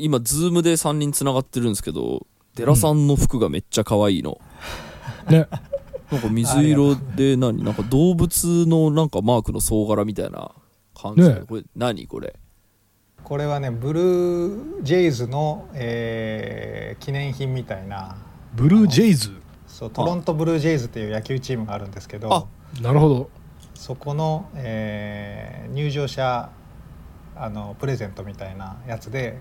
今ズームで3人つながってるんですけど、寺さんの服がめっちゃ可愛いの、うん、ね、なんか水色で何なんか動物のなんかマークの総柄みたいな感じ、ね、これ何これ？これはねブルージェイズの、記念品みたいな。ブルージェイズ？そう、トロントブルージェイズっていう野球チームがあるんですけど、あ、なるほど、そこの、入場者プレゼントみたいなやつで、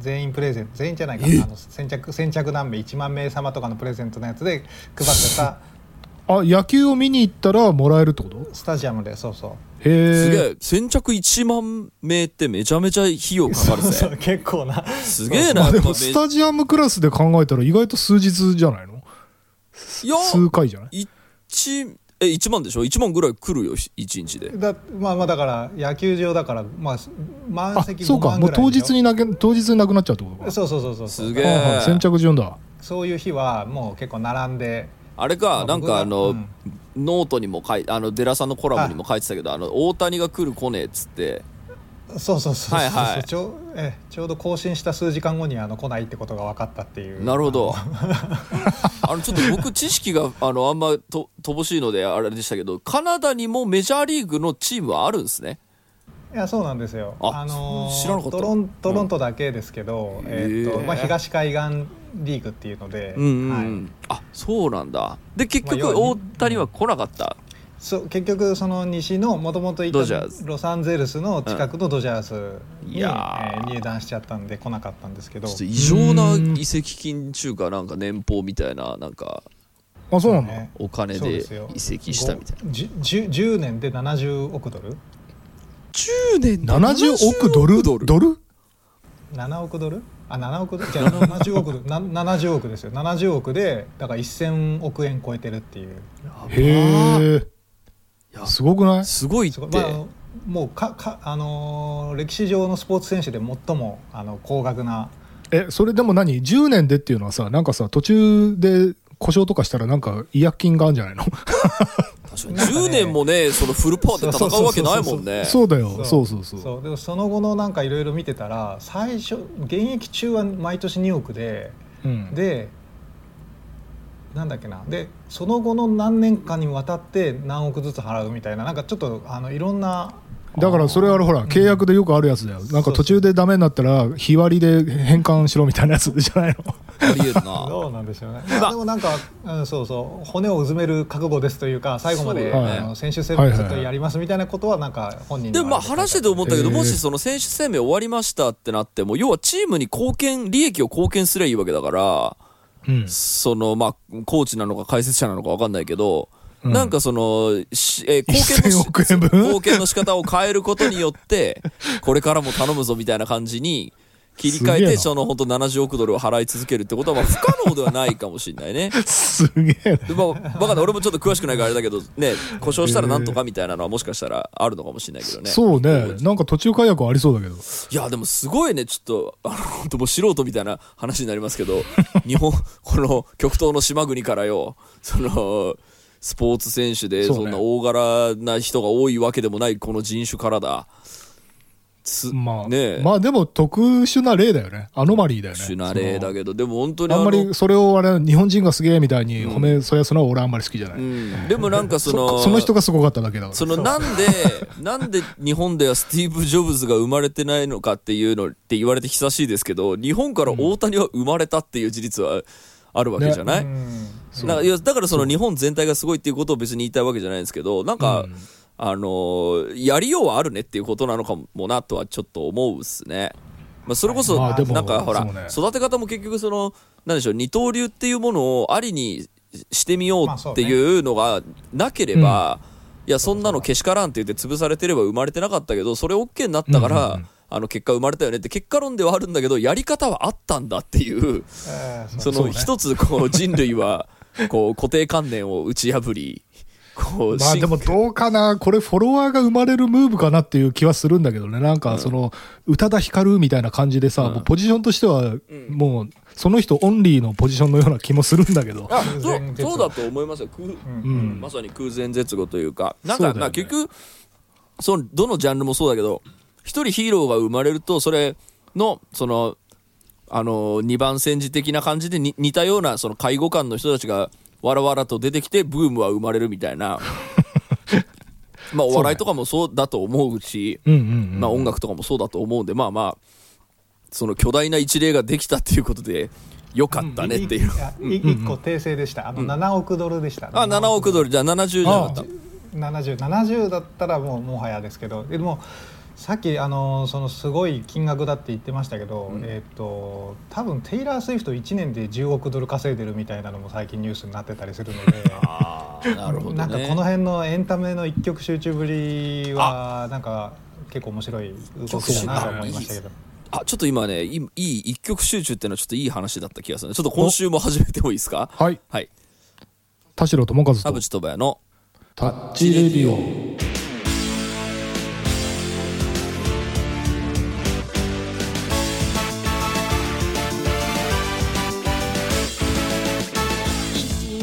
全員プレゼント、全員じゃないかな、先着何名1万名様とかのプレゼントのやつで配ってたあ、野球を見に行ったらもらえるってこと？スタジアムで、そうそう。へえ、すげえ。先着1万名ってめちゃめちゃ費用かかるぜ。そうそう、結構な、すげえな。でもスタジアムクラスで考えたら意外と数日じゃないの？いや数回じゃない？ 1万でしょ？1万ぐらい来るよ1日で。まあまあ、だから野球場だから、まあ、満席5万ぐらい。あ、そうか、もう当日になくなっちゃうってことか。そうそうそうそう、すげえ、はあはあ、先着順だ。そういう日はもう結構並んで。あれか、なんかうん、ノートにもデラさんのコラムにも書いてたけど、大谷が来る来ねえっつって。そうそうそう、はいはい、ちょうど更新した数時間後に来ないってことが分かったっていう。なるほど。ちょっと僕知識があんま乏しいのであれでしたけど、カナダにもメジャーリーグのチームはあるんですね。いや、そうなんですよ。知らなかった。トロントだけですけど、まあ、東海岸リーグっていうので、うんうん、はい、あ、そうなんだ。で結局、大谷は来なかった。そう、結局その西のもともといたロサンゼルスの近くのドジャースに、入団しちゃったんで来なかったんですけど。ちょっと異常な移籍金中かなんか年俸みたいな、なんか、あ、そうなんだ、お金で移籍したみたいな。 10年で70億ドル10年で70億ドル7億ドルあ、7億ドルじゃあ70億ドル70億ですよ。70億でだから1000億円超えてるっていう。へえ、すごくない？すごいって、まあ、もう歴史上のスポーツ選手で最も高額な。それでも何10年でっていうのはさ、なんかさ、途中で故障とかしたらなんか違約金があるんじゃないの？10年もね、そのフルパワーで戦うわけないもんね。そうだよ、そうそうそうそう。でもその後のなんかいろいろ見てたら、最初現役中は毎年2億で、うん、でなんだっけな、でその後の何年間にわたって何億ずつ払うみたいな、なんかちょっといろんな。だからそれはほら、契約でよくあるやつだよ、うん、なんか途中でダメになったら日割りで返還しろみたいなやつじゃないの？ありえるな。そうなんですよね。まあ、でもなんか、うん、そうそう、骨をうずめる覚悟ですというか、最後まで、選手生命ずっとやりますみたいなことはなんか本人には。でもまあ話してて思ったけど、もしその選手生命終わりましたってなっても、要はチームに利益を貢献すればいいわけだから、うん、そのまあコーチなのか解説者なのか分かんないけど。なんかその、貢献の仕方を変えることによってこれからも頼むぞみたいな感じに切り替えて、その本当70億ドルを払い続けるってことは、まあ不可能ではないかもしれないね。すげえ。まあバカだ、俺もちょっと詳しくないからあれだけどね、故障したらなんとかみたいなのはもしかしたらあるのかもしれないけどね。そうね、なんか途中解約ありそうだけど。いやでもすごいね、ちょっと本当もう素人みたいな話になりますけど、日本この極東の島国からよ、そのスポーツ選手でそんな大柄な人が多いわけでもないこの人種からだ。まあね、まあでも特殊な例だよね、アノマリーだよね。特殊な例だけど、でも本当にあんまりそれを日本人がすげえみたいに褒めそやすのは俺あんまり好きじゃない、うん、でもなんかその人がすごかっただけだから、そのなんで日本ではスティーブ・ジョブズが生まれてないのかっていうのって言われて久しいですけど、日本から大谷は生まれたっていう事実はあるわけじゃない、ね、だからその日本全体がすごいっていうことを別に言いたいわけじゃないんですけど、なんか、うん、やりようはあるねっていうことなのかもなとはちょっと思うっすね。まあ、それこそ、はい、なんかほら、ね、育て方も結局そのなんでしょう、二刀流っていうものをありにしてみようっていうのがなければ、まあそうね、うん、いやそんなのけしからんって言って潰されてれば生まれてなかったけど、それ OK になったから、うんうん、結果生まれたよねって結果論ではあるんだけど、やり方はあったんだっていう、その一つこう人類はこう固定観念を打ち破り、こうまあでもどうかな、これフォロワーが生まれるムーブかなっていう気はするんだけどね。なんかその宇多田ヒカルみたいな感じでさ、もうポジションとしてはもうその人オンリーのポジションのような気もするんだけど、そうだと思いますよ、うん、まさに空前絶後というか、なんかまあ結局どのジャンルもそうだけど、一人ヒーローが生まれるとそれのその2番煎じ的な感じで似たようなその介護官の人たちがわらわらと出てきてブームは生まれるみたいなまあお笑いとかもそうだと思うし、まあ音楽とかもそうだと思うんで、まあまあその巨大な一例ができたっていうことでよかったねっていう、うん、1個訂正でした。7億ドルでした、ね、あ7億ドルじゃあ70じゃなかった。70だったらもはやですけど、でもさっきそのすごい金額だって言ってましたけど、多分テイラー・スウィフト1年で10億ドル稼いでるみたいなのも最近ニュースになってたりするのであなるほど、ね、なんかこの辺のエンタメの一極集中ぶりはなんか結構面白い動きだなと思いましたけど、ちょっと今ねいい一極集中っていうのはちょっといい話だった気がするので、ちょっと今週も始めてもいいですか。はい、はい、田代智和と田淵智也のタッチレディオ。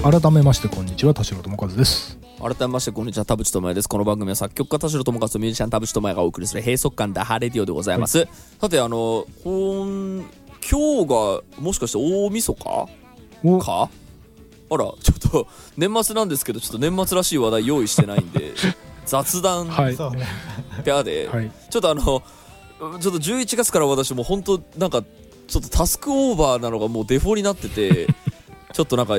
改めましてこんにちは、田代智和です。改めましてこんにちは、田淵智也です。この番組は作曲家田代智和とミュージシャン田淵智也がお送りする閉塞感ダハレディオでございます、はい、さて今日がもしかして大晦日かあらちょっと年末なんですけど、ちょっと年末らしい話題用意してないんで雑談ペアで、はい、ちょっとちょっと11月から私もう本当なんかちょっとタスクオーバーなのがもうデフォになっててちょっとなんか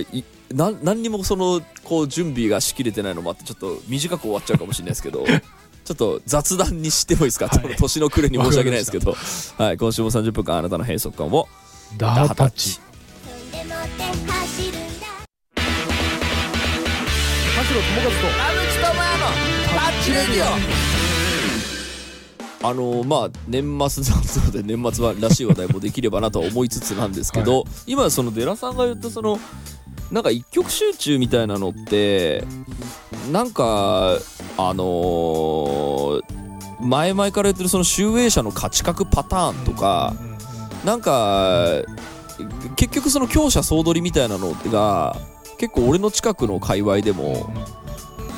何にもそのこう準備がしきれてないのもあってちょっと短く終わっちゃうかもしれないですけどちょっと雑談にしてもいいですか、はい、年の暮れに申し訳ないですけど、はい、今週も30分間あなたの閉塞感をダータッチ。田代智和と田淵智也のタッチレディオ。まあ年末なので年末らしい話題もできればなとは思いつつなんですけど、はい、今そのデラさんが言ったそのなんか一極集中みたいなのってなんか前々から言ってるその集英社の価値格パターンとかなんか結局その強者総取りみたいなのが結構俺の近くの界隈でも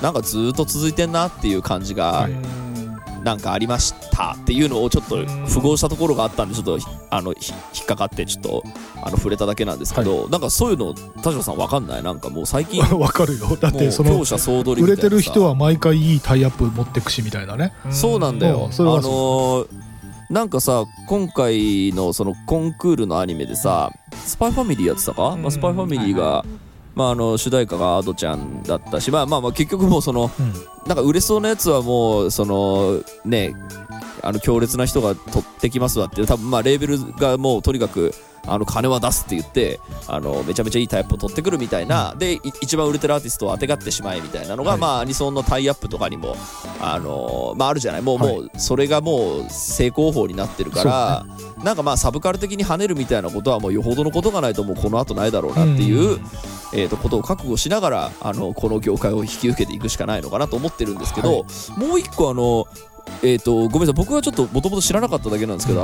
なんかずっと続いてんなっていう感じがなんかありましたっていうのをちょっと符合したところがあったんで、ちょっと引っかかってちょっと触れただけなんですけど、はい、なんかそういうの田代さん分かんない？なんかもう最近分かるよ。だってその売れてる人は毎回いいタイアップ持ってくしみたいなね。そうなんだよ。それはなんかさ今回のそのコンクールのアニメでさスパイファミリーやってたか、まあ、スパイファミリーがまあ、主題歌がアドちゃんだったし、まあまあまあ結局もうその、なんか売れそうなやつはもうそのね強烈な人が取ってきますわっていう、多分まあレーベルがもうとにかく金は出すって言ってめちゃめちゃいいタイアップを取ってくるみたいな、で一番売れてるアーティストをあてがってしまえみたいなのが、はい、まあアニソンのタイアップとかにもまああるじゃない。もうそれがもう成功法になってるから、はい、なんかまあサブカル的に跳ねるみたいなことはもうよほどのことがないともうこの後ないだろうなっていう、ことを覚悟しながらこの業界を引き受けていくしかないのかなと思ってるんですけど、はい、もう一個ごめんなさい、僕はちょっともともと知らなかっただけなんですけど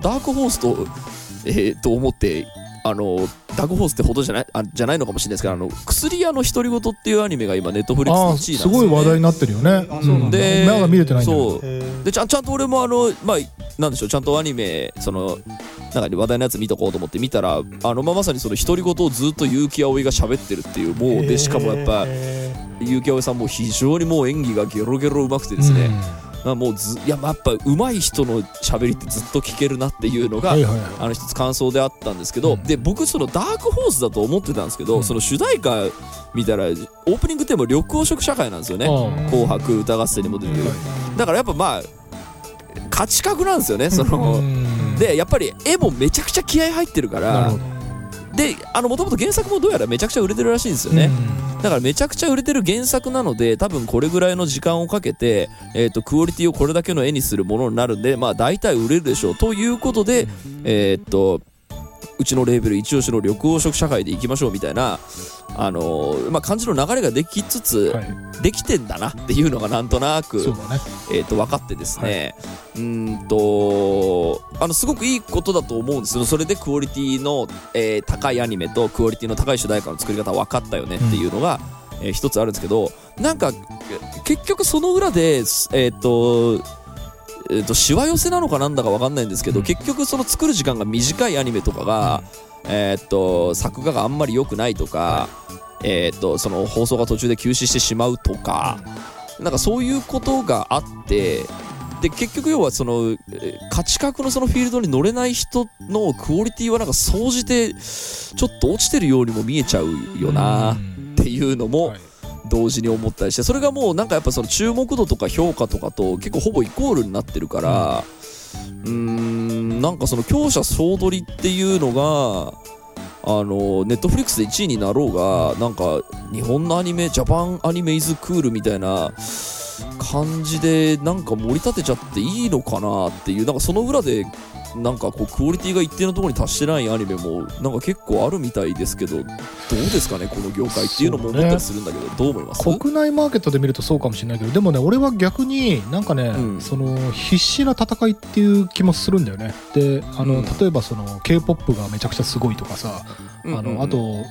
ダークホースと思ってダークホースってほどじゃないのかもしれないですけど薬屋の独り言っていうアニメが今ネットフリックスの地位なんですよね。すごい話題になってるよね。でまだ見れてないんだよ。そうでちゃんと俺もまあなんでしょう、ちゃんとアニメそのなんか話題のやつ見とこうと思って見たらまさにその独り言をずっと結城葵が喋ってるっていう、もうでしかもやっぱ結城葵さんも非常にもう演技がゲロゲロ上手くてですね、もういやっぱ上手い人の喋りってずっと聞けるなっていうのが、はいはいはい、一つ感想であったんですけど、で僕そのダークホースだと思ってたんですけど、その主題歌見たらオープニングテーマ緑黄色社会なんですよね。紅白歌合戦にも出てる、だからやっぱまあ価値格なんですよねそのでやっぱり絵もめちゃくちゃ気合い入ってるから、でもともと原作もどうやらめちゃくちゃ売れてるらしいんですよね、だからめちゃくちゃ売れてる原作なので、多分これぐらいの時間をかけて、クオリティをこれだけの絵にするものになるんで、まあ大体売れるでしょうということで、うちのレーベル一押しの緑黄色社会でいきましょうみたいなまあ感じの流れができつつ、はい、できてんだなっていうのがなんとなく、そうだね、分かってですね、はい、すごくいいことだと思うんですよ。それでクオリティの、高いアニメとクオリティの高い主題歌の作り方分かったよねっていうのが、一つあるんですけど、なんか結局その裏でしわ寄せなのかなんだか分かんないんですけど、結局その作る時間が短いアニメとかが、作画があんまり良くないとか、その放送が途中で休止してしまうとか、なんかそういうことがあって、で結局要はその価値格のそのフィールドに乗れない人のクオリティはなんか総じてちょっと落ちてるようにも見えちゃうよなっていうのも同時に思ったりして、それがもうなんかやっぱその注目度とか評価とかと結構ほぼイコールになってるから、なんかその強者総取りっていうのがネットフリックスで1位になろうが、なんか日本のアニメジャパンアニメイズクールみたいな感じでなんか盛り立てちゃっていいのかなっていう、なんかその裏でなんかこうクオリティが一定のところに達してないアニメもなんか結構あるみたいですけど、どうですかねこの業界っていうのも思ったりするんだけど、どう思います？国内マーケットで見るとそうかもしれないけど、でもね俺は逆になんかね、その必死な戦いっていう気もするんだよね。で例えばその K-POP がめちゃくちゃすごいとかさ、あと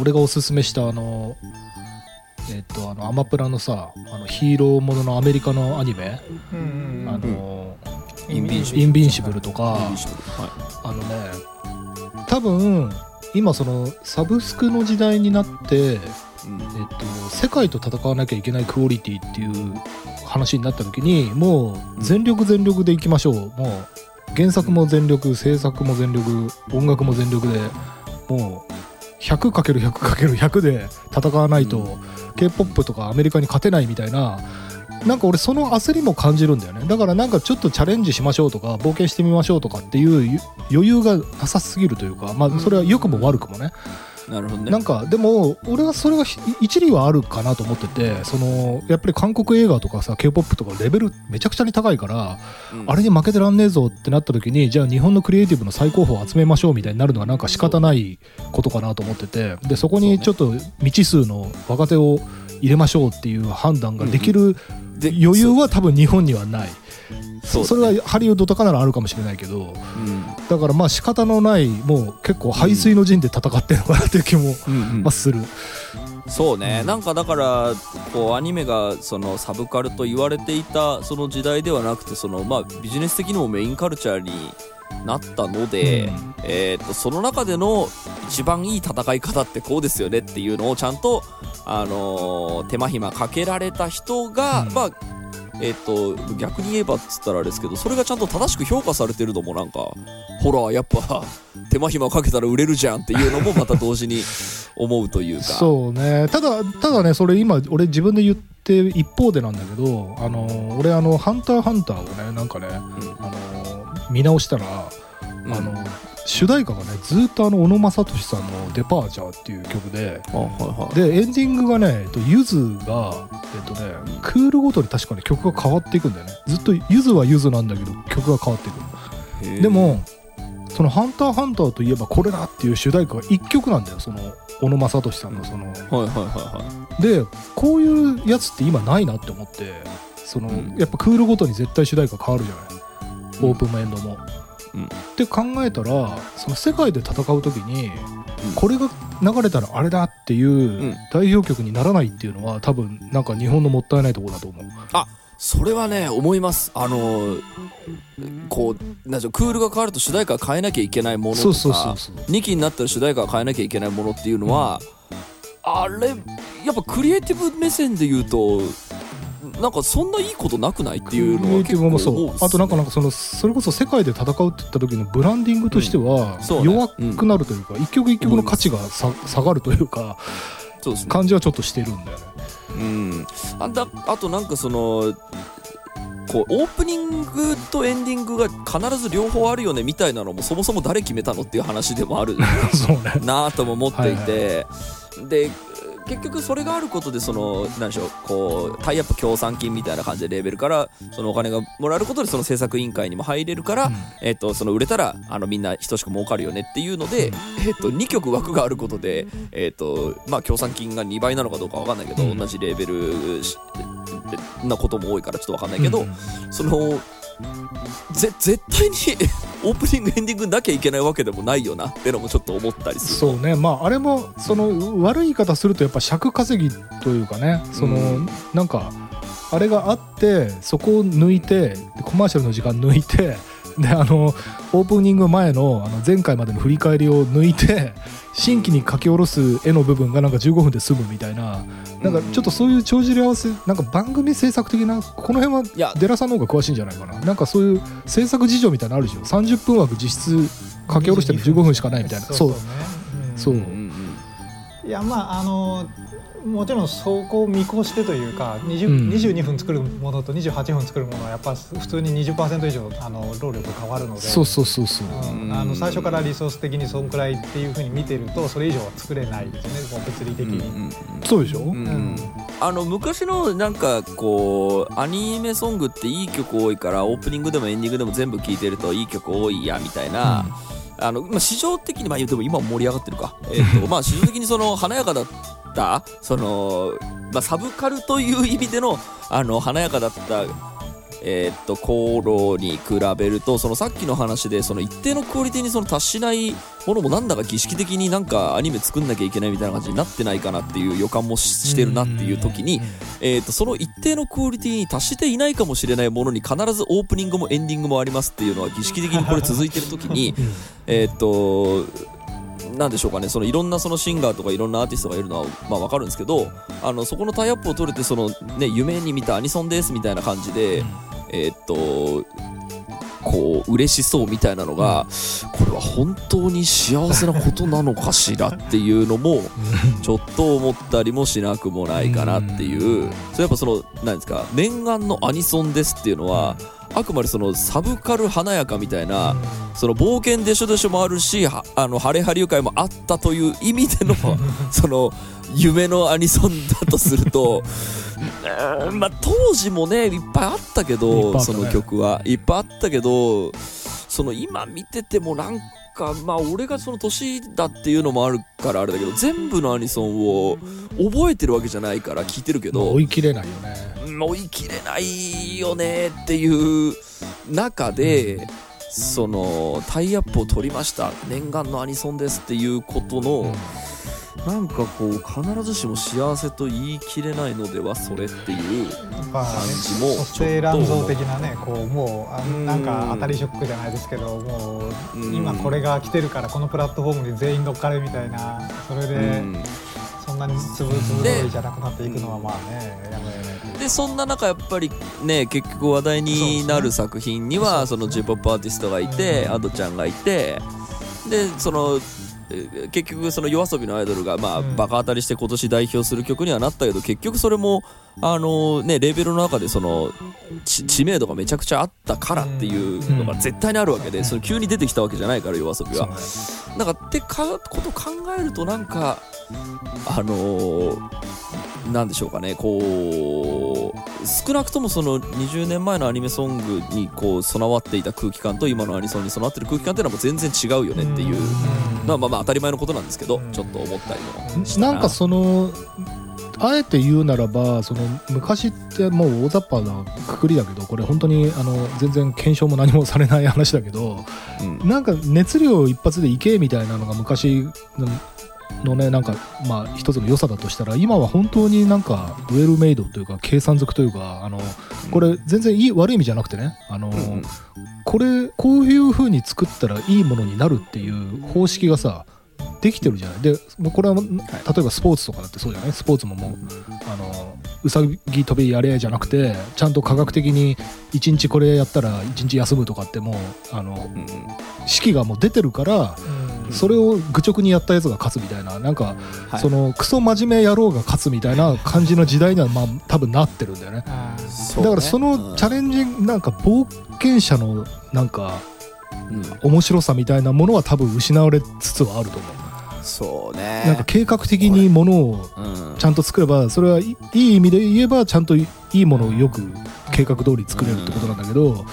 俺がおすすめしたアマプラのさヒーローもののアメリカのアニメ、インビンシブルとか、多分今そのサブスクの時代になって、世界と戦わなきゃいけないクオリティっていう話になった時に、もう全力でいきましょう、もう原作も全力、制作も全力、音楽も全力で、もう 100×100×100 で戦わないと、K-POP とかアメリカに勝てないみたいな、なんか俺その焦りも感じるんだよね。だからなんかちょっとチャレンジしましょうとか冒険してみましょうとかっていう余裕がなさすぎるというか、まあそれは良くも悪くもね。なるほどね。なんかでも俺はそれは一理はあるかなと思ってて、そのやっぱり韓国映画とかさ K-POP とかレベルめちゃくちゃに高いから、あれに負けてらんねえぞってなった時に、じゃあ日本のクリエイティブの最高峰を集めましょうみたいになるのはなんか仕方ないことかなと思ってて、でそこにちょっと未知数の若手を入れましょうっていう判断ができる余裕は多分日本にはない。それはハリウッドとかならあるかもしれないけど、だからまあ仕方のない、もう結構背水の陣で戦ってるのかなっていう気もする。そうね、なんかだからこうアニメがそのサブカルと言われていたその時代ではなくて、そのまあビジネス的にもメインカルチャーになったので、その中での一番いい戦い方ってこうですよねっていうのをちゃんと、手間暇かけられた人が、逆に言えばっつったらあれですけど、それがちゃんと正しく評価されてるのもなんかほらやっぱ手間暇かけたら売れるじゃんっていうのもまた同時に思うというかそうね、ただねそれ今俺自分で言って一方でなんだけど、俺ハンター×ハンターをねなんかね、見直したら、主題歌がねずっと小野正俊さんのデパーチャーっていう曲で、でエンディングがねゆずがクールごとに確かに曲が変わっていくんだよね。ずっとゆずはゆずなんだけど曲が変わっていく。でもそのハンター×ハンターといえばこれだっていう主題歌が1曲なんだよ、その小野正俊さんのその、でこういうやつって今ないなって思って、その、やっぱクールごとに絶対主題歌変わるじゃない、オープンエンドも、って考えたら、その世界で戦う時に、これが流れたらあれだっていう代表曲にならないっていうのは多分なんか日本のもったいないところだと思う。あ、それはね思います。こうなんかクールが変わると主題歌変えなきゃいけないものとか、2期になったら主題歌変えなきゃいけないものっていうのは、あれやっぱクリエイティブ目線で言うとなんかそんないいことなくないっていうのは結構思うですね。あとなんかそれこそ世界で戦うって言った時のブランディングとしては弱くなるというか、一曲一曲の価値が下がるというか、そうですね、感じはちょっとしてるんだよね。あとなんかそのこうオープニングとエンディングが必ず両方あるよねみたいなのも、そもそも誰決めたのっていう話でもあるなぁとも思っていて、で結局それがあることで、その何でしょう、こうタイアップ協賛金みたいな感じでレーベルからそのお金がもらえることで、その制作委員会にも入れるから、その売れたらみんな等しく儲かるよねっていうので、2曲枠があることで、まあ協賛金が2倍なのかどうか分かんないけど、同じレーベルなことも多いからちょっと分かんないけど、その絶対にオープニングエンディングなきゃいけないわけでもないよなってのもちょっと思ったりする。そうね、まああれもその悪い言い方するとやっぱ尺稼ぎというかね、そのなんかあれがあって、そこを抜いてコマーシャルの時間抜いて、でオープニング前 の前回までの振り返りを抜いて新規に書き下ろす絵の部分がなんか15分で済むみたいな、なんかちょっとそういう帳尻合わせ、なんか番組制作的な、この辺はデラさんの方が詳しいんじゃないかな、なんかそういう制作事情みたいなのあるでしょ。30分枠実質書き下ろしても15分しかないみたいな。そうそう、いやまあもちろんそこを見越してというか、22分作るものと28分作るものはやっぱ普通に 20% 以上労力変わるので、そう最初からリソース的にそんくらいっていう風に見てるとそれ以上は作れないですね、物理的に、そうでしょ、昔のなんかこうアニメソングっていい曲多いから、オープニングでもエンディングでも全部聴いてるといい曲多いやみたいな、市場的に、でも今盛り上がってるか、市場的にその華やかだったサブカルという意味での、華やかだった、頃に比べると、そのさっきの話でその一定のクオリティにその達しないものもなんだか儀式的になんかアニメ作んなきゃいけないみたいな感じになってないかなっていう予感もしてるなっていう時に、その一定のクオリティに達していないかもしれないものに必ずオープニングもエンディングもありますっていうのは儀式的にこれ続いてる時になんでしょうかね、そのいろんなそのシンガーとかいろんなアーティストがいるのはまあ分かるんですけど、そこのタイアップを取れてその、夢に見たアニソンですみたいな感じで、こう嬉しそうみたいなのが、これは本当に幸せなことなのかしらっていうのもちょっと思ったりもしなくもないかなっていう。それやっぱその何ですか、念願のアニソンですっていうのはあくまでそのサブカル華やかみたいな、その冒険でしょでしょもあるし、ハレハリ愉快もあったという意味でのその夢のアニソンだとすると当時もねいっぱいあったけど、その曲はいっぱいあったけど、その今見ててもなんか俺がその年だっていうのもあるからあれだけど、全部のアニソンを覚えてるわけじゃないから聞いてるけど追い切れないよね、追い切れないよねっていう中で、そのタイアップを取りました念願のアニソンですっていうことのなんかこう必ずしも幸せと言い切れないのではそれっていう感じもちょっと、蘇生乱造的なね、こうもうなんか当たりショックじゃないですけど、もう今これが来てるからこのプラットフォームに全員乗っかれみたいな、それでそんなにつぶどいじゃなくなっていくのはまあね、やめやめ。でそんな中やっぱりね結局話題になる作品にはその J-POP アーティストがいて、アドちゃんがいて、でその結局そのYOASOBIのアイドルがバカ当たりして今年代表する曲にはなったけど、結局それもレベルの中でその知名度がめちゃくちゃあったからっていうのが絶対にあるわけで、その急に出てきたわけじゃないからYOASOBIはなんかってことを考えると、なんかなんでしょうかね、こう少なくともその20年前のアニメソングにこう備わっていた空気感と今のアニソンに備わっている空気感っていうのはもう全然違うよねっていうのは当たり前のことなんですけど、ちょっと思ったりもしたな。なんかそのあえて言うならば、その昔ってもう大雑把な括りだけど、これ本当に全然検証も何もされない話だけど、なんか熱量一発でいけみたいなのが昔のね、なんか一つの良さだとしたら、今は本当になんかウェルメイドというか計算づくというか、これ全然悪い意味じゃなくてね、こういう風に作ったらいいものになるっていう方式がさできてるじゃない。でこれは例えばスポーツとかだってそうじゃない。スポーツももううさぎ跳びやれじゃなくて、ちゃんと科学的に1日これやったら1日休むとかってもう式がもう出てるから、それを愚直にやったやつが勝つみたいな、なんかそのクソ真面目野郎が勝つみたいな感じの時代には多分なってるんだよね。だからそのチャレンジなんか冒険者のなんか面白さみたいなものは多分失われつつはあると思う。そうね、なんか計画的にものをちゃんと作れば、それはいい意味で言えばちゃんといいものをよく計画通り作れるってことなんだけど、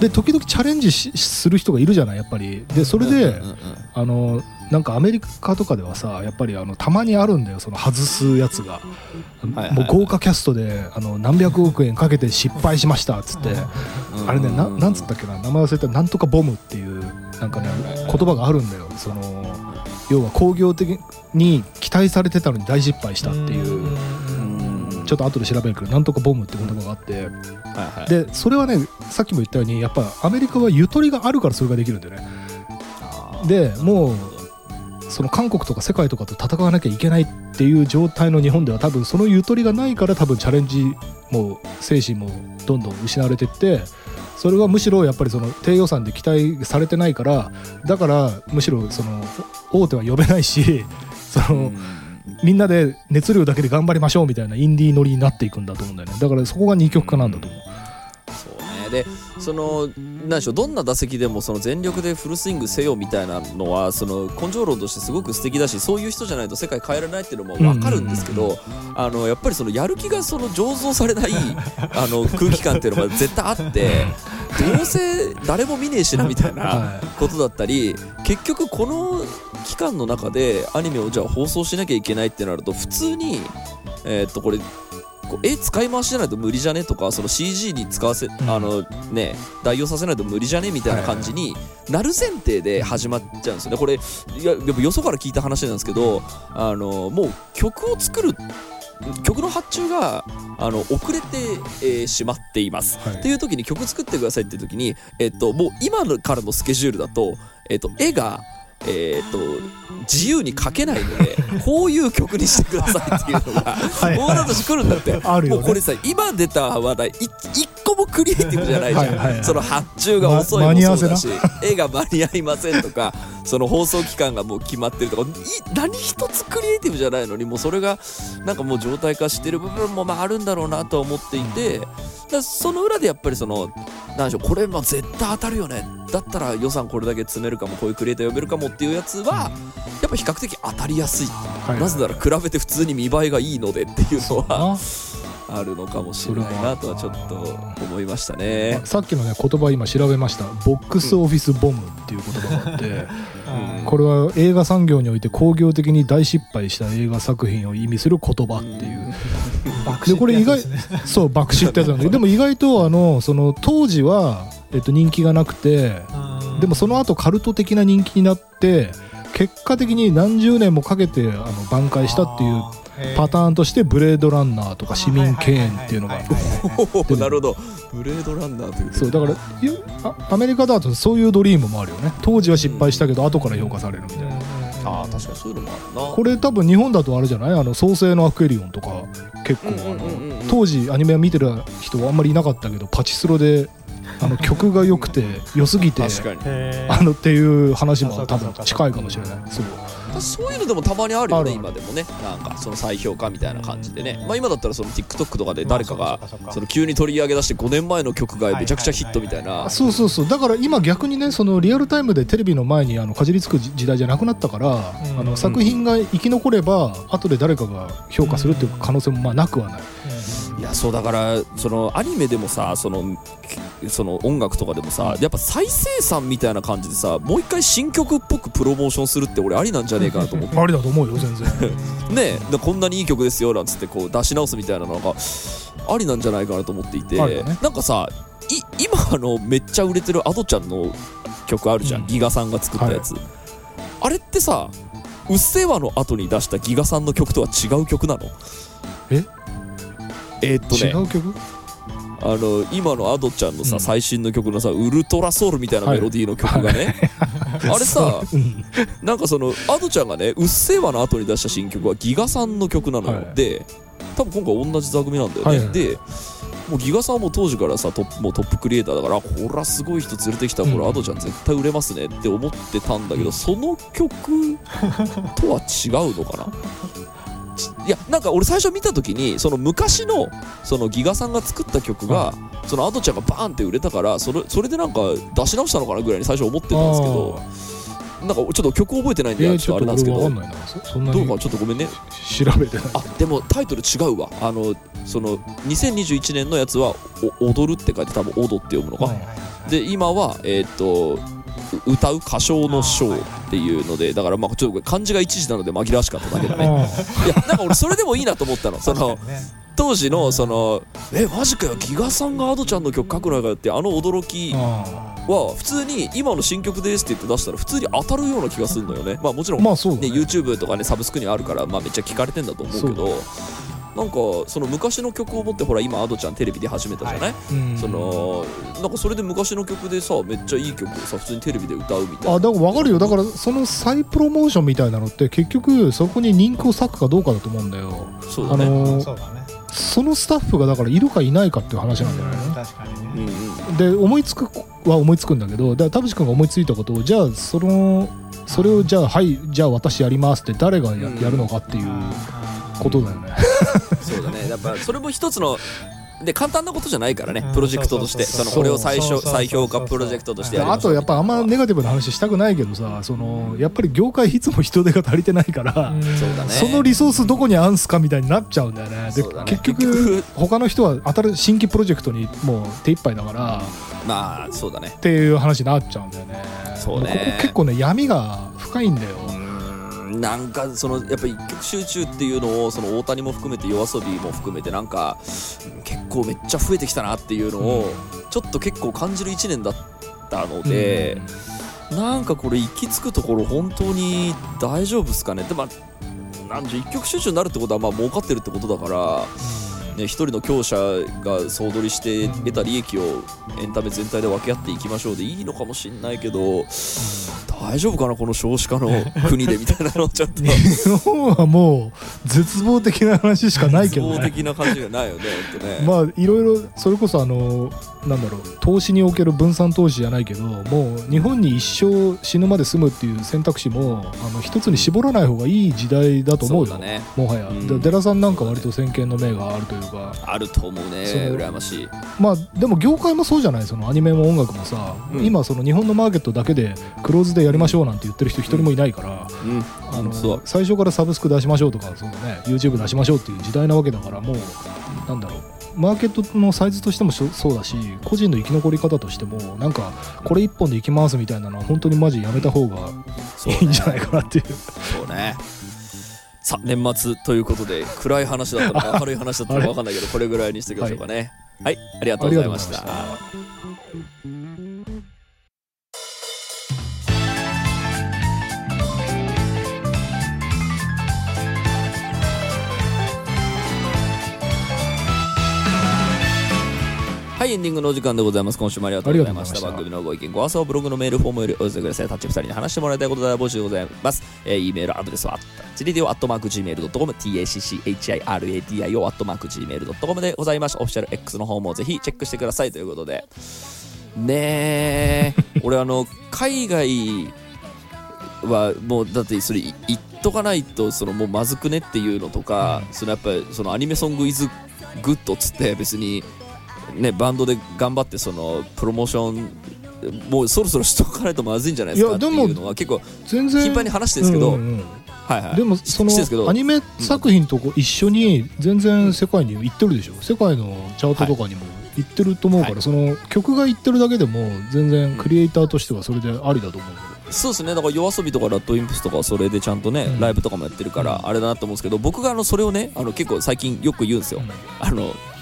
で時々チャレンジする人がいるじゃないやっぱり。でそれでなんかアメリカとかではさ、やっぱりたまにあるんだよ、その外すやつが、もう豪華キャストで何百億円かけて失敗しましたっつって、あれね、なんつったっけな、名前忘れた、なんとかボムっていうなんかね言葉があるんだよ。その要は工業的に期待されてたのに大失敗したっていう、ちょっと後で調べるけどなんとかボムって言葉があって、はいはい、でそれはねさっきも言ったようにやっぱアメリカはゆとりがあるからそれができるんだよね。でもうその韓国とか世界とかと戦わなきゃいけないっていう状態の日本では多分そのゆとりがないから多分チャレンジも精神もどんどん失われてってそれはむしろやっぱりその低予算で期待されてないからだからむしろその大手は呼べないしそのみんなで熱量だけで頑張りましょうみたいなインディー乗りになっていくんだと思うんだよね。だからそこが二極化なんだと思う。でその何でしょうどんな打席でもその全力でフルスイングせよみたいなのはその根性論としてすごく素敵だしそういう人じゃないと世界変えられないっていうのも分かるんですけど、うんうんうん、やっぱりそのやる気がその醸造されない空気感っていうのが絶対あってどうせ誰も見ねえしなみたいなことだったり結局この期間の中でアニメをじゃあ放送しなきゃいけないってなると普通にこれ絵使い回しじゃないと無理じゃねとかその CG に使わせ、うんね、代用させないと無理じゃねみたいな感じになる前提で始まっちゃうんですよね。これよそから聞いた話なんですけどもう曲を作る曲の発注が遅れて、しまっています、はい、っていう時に曲作ってくださいっていう時に、もう今からのスケジュールだと、絵が自由に書けないのでこういう曲にしてくださいっていうのがオーナーとして来るんだってあるよ、ね、もうこれさ今出た話題一個もクリエイティブじゃないじゃんはいはい、はい、その発注が遅いもそうだし絵が間に合いませんとかその放送期間がもう決まってるとか何一つクリエイティブじゃないのにもうそれがなんかもう状態化してる部分もまああるんだろうなとは思っていてだその裏でやっぱりそのなんでしょうこれも絶対当たるよねだったら予算これだけ詰めるかもこういうクリエイター呼べるかもっていうやつはやっぱ比較的当たりやすい、はい、なぜなら比べて普通に見栄えがいいのでっていうのはあるのかもしれないなとはちょっと思いましたね、まあ、さっきのね言葉今調べましたボックスオフィスボムっていう言葉があって、うん、これは映画産業において工業的に大失敗した映画作品を意味する言葉っていうでこれ意外そう爆死ってやつなんででも意外とその当時は人気がなくてでもその後カルト的な人気になって結果的に何十年もかけて挽回したっていうパターンとしてブレードランナーとか市民敬遠っていうのがなるほどブレードランナーというそうだからアメリカだとそういうドリームもあるよね。当時は失敗したけど後から評価されるみたいな。あ確かにそういうのもあるな。これ多分日本だとあれじゃない創世のアクエリオンとか結構当時アニメを見てる人はあんまりいなかったけどパチスロで曲が良くて良すぎてっていう話も多分近いかもしれない。そういうのでもたまにあるよね。今でもねなんかその再評価みたいな感じでね、まあ、今だったらその TikTok とかで誰かがその急に取り上げ出して5年前の曲がめちゃくちゃヒットみたいな。そうそうそうだから今逆にねそのリアルタイムでテレビの前にかじりつく時代じゃなくなったから作品が生き残れば後で誰かが評価するっていう可能性もまあなくはない。いやそうだからそのアニメでもさその音楽とかでもさやっぱ再生産みたいな感じでさもう一回新曲っぽくプロモーションするって俺ありなんじゃねえかなと思ってありだと思うよ全然ねえこんなにいい曲ですよなんつってこう出し直すみたいなのがありなんじゃないかなと思っていて、ね、なんかさ今めっちゃ売れてるAdoちゃんの曲あるじゃん、うん、ギガさんが作ったやつ、はい、あれってさうっせぇわの後に出したギガさんの曲とは違う曲なの？ね、違う曲？今のAdoちゃんのさ、うん、最新の曲のさウルトラソウルみたいなメロディーの曲がね、はい、あれさなんかそのAdoちゃんがねうっせぇわの後に出した新曲はギガさんの曲なのよ、はい、で多分今回同じ座組なんだよね、はいはい、でもうギガさんはもう当時からさもうトップクリエイターだからこらすごい人連れてきたこれAdoちゃん絶対売れますねって思ってたんだけど、うん、その曲とは違うのかないやなんか俺最初見た時にその昔のそのギガさんが作った曲がそのAdoちゃんがバーンって売れたからそれでなんか出し直したのかなぐらいに最初思ってたんですけどなんかちょっと曲覚えてないんでちょっとあれなんですけどどうかちょっとごめんね調べてない。あでもタイトル違うわその2021年のやつは踊るって書いて多分踊って読むのか、はいはいはい、で今は歌う歌唱の章っていうのでだからまあちょっと漢字が一字なので紛らわしかっただけだね。いやなんか俺それでもいいなと思ったのその当時のそのマジかよギガさんがAdoちゃんの曲書くのかよって驚きは普通に今の新曲ですって言って出したら普通に当たるような気がするのよね。まあもちろんね YouTube とかねサブスクにあるからまあめっちゃ聞かれてんだと思うけどなんかその昔の曲を持ってほら今アドちゃんテレビで始めたじゃない、はい、なんかそれで昔の曲でさめっちゃいい曲さ普通にテレビで歌うみたいな。あ、だから分かるよ。だからその再プロモーションみたいなのって結局そこに人気を割くかどうかだと思うんだよ。そうだね、そうだね。そのスタッフがだからいるかいないかっていう話なんじゃないの。確かにね、うんうん、で思いつくは思いつくんだけど、だ田淵君が思いついたことをじゃあそれをじゃあはいじゃあ私やりますって誰が やるのかっていうことだよね、うんうん、そうだね。やっぱそれも一つので簡単なことじゃないからね、プロジェクトとしてそのこれを再評価プロジェクトとしてやりましょう。あとやっぱあんまネガティブな話したくないけどさ、そのやっぱり業界いつも人手が足りてないから、うん、そうだね、そのリソースどこにあんすかみたいになっちゃうんだよね。で、結局他の人は新規プロジェクトにもう手一杯だから、まあそうだねっていう話になっちゃうんだよね。そうね、ここ結構ね闇が深いんだよ。なんかそのやっぱり一曲集中っていうのをその大谷も含めてYOASOBIも含めてなんか結構めっちゃ増えてきたなっていうのをちょっと結構感じる1年だったので、なんかこれ行き着くところ本当に大丈夫ですかね。でもなんで一曲集中になるってことはまあ儲かってるってことだからね、一人の強者が総取りして得た利益をエンタメ全体で分け合っていきましょうでいいのかもしれないけど、大丈夫かなこの少子化の国でみたいなのちょっと日本はもう絶望的な話しかないけどね。絶望的な感じがないよね本当ね。まあいろいろそれこそなんだろう、投資における分散投資じゃないけど、もう日本に一生死ぬまで住むっていう選択肢も一つに絞らない方がいい時代だと思うよ。そうだね、もはや、うん、デラさんなんか割と先見の目があるというかあると思うね。羨ましい。まあでも業界もそうじゃない、そのアニメも音楽もさ、うん、今その日本のマーケットだけでクローズでやりましょうなんて言ってる人一人もいないから、うんうん、そう最初からサブスク出しましょうとか、そう、ね、YouTube 出しましょうっていう時代なわけだから、もうなんだろう、マーケットのサイズとしてもそうだし個人の生き残り方としてもなんかこれ一本でいきますみたいなのは本当にマジやめた方がいいんじゃないかなっていう。そうね。さあ年末ということで暗い話だったのか明るい話だったのか分かんないけどこれぐらいにしていきましょうかね。はい、はい、ありがとうございました。はい、エンディングのお時間でございます。今週もありがとうございました。番組のご意見ご感想ブログのメールフォームよりお寄せください。タッチ2人に話してもらいたいことで募集でございます。E メールアドレスは@radio@gmail.com tacchiradio@gmail.com でございます。オフィシャル X の方もぜひチェックしてくださいということでねえ俺海外はもうだってそれ言っとかないとそのもうまずくねっていうのとか、そのやっぱりそのアニメソングイズグッドつって別にね、バンドで頑張ってそのプロモーションもうそろそろしとかないとまずいんじゃないですかっていうのは結構頻繁に話してるんですけど、うんうんうん、はいはい、でもそのアニメ作品と一緒に全然世界に行ってるでしょ、うん、世界のチャートとかにも行ってると思うから、はい、その曲が行ってるだけでも全然クリエイターとしてはそれでありだと思う。そうですね、だからYOASOBIとかRADWIMPSとかはそれでちゃんとね、うん、ライブとかもやってるからあれだなと思うんですけど、僕がそれをね結構最近よく言うんですよ、うん、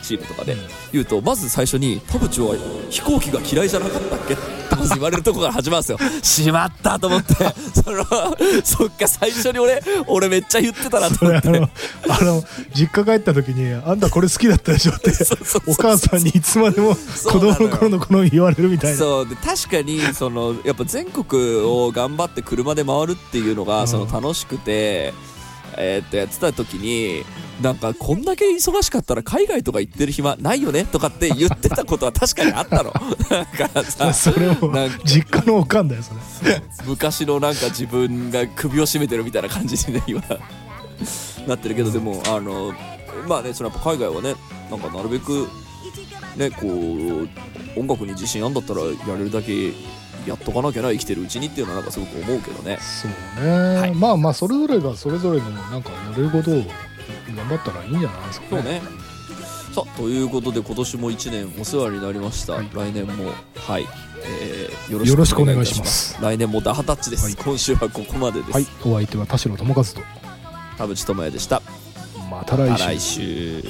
チームとかで言うとまず最初に田淵は飛行機が嫌いじゃなかったっけってまず言われるとこから始まるんですよしまったと思ってそっか最初に俺めっちゃ言ってたなと思って実家帰った時にあんたこれ好きだったでしょってお母さんにいつまでも子供の頃の子に言われるみたい なそうで確かにやっぱ全国を頑張って車で回るっていうのが楽しくて、やってた時になんかこんだけ忙しかったら海外とか行ってる暇ないよねとかって言ってたことは確かにあったのなんかさそれも実家のおかんだよそれ昔のなんか自分が首を絞めてるみたいな感じでね今なってるけど、でもまあねそのやっぱ海外はねなんかなるべくねこう音楽に自信あんだったらやれるだけやっとかなきゃな生きてるうちにっていうのはなんかすごく思うけどね。そうね、はい、まあまあそれぞれがそれぞれのなんかやれることを頑張ったらいいんじゃないですかね。そうね。さあということで今年も1年お世話になりました、はい、来年もはい、よろしくお願いします。来年もダハタッチです、はい、今週はここまでです、はい、お相手は田代智和と田淵智也でした。また来週。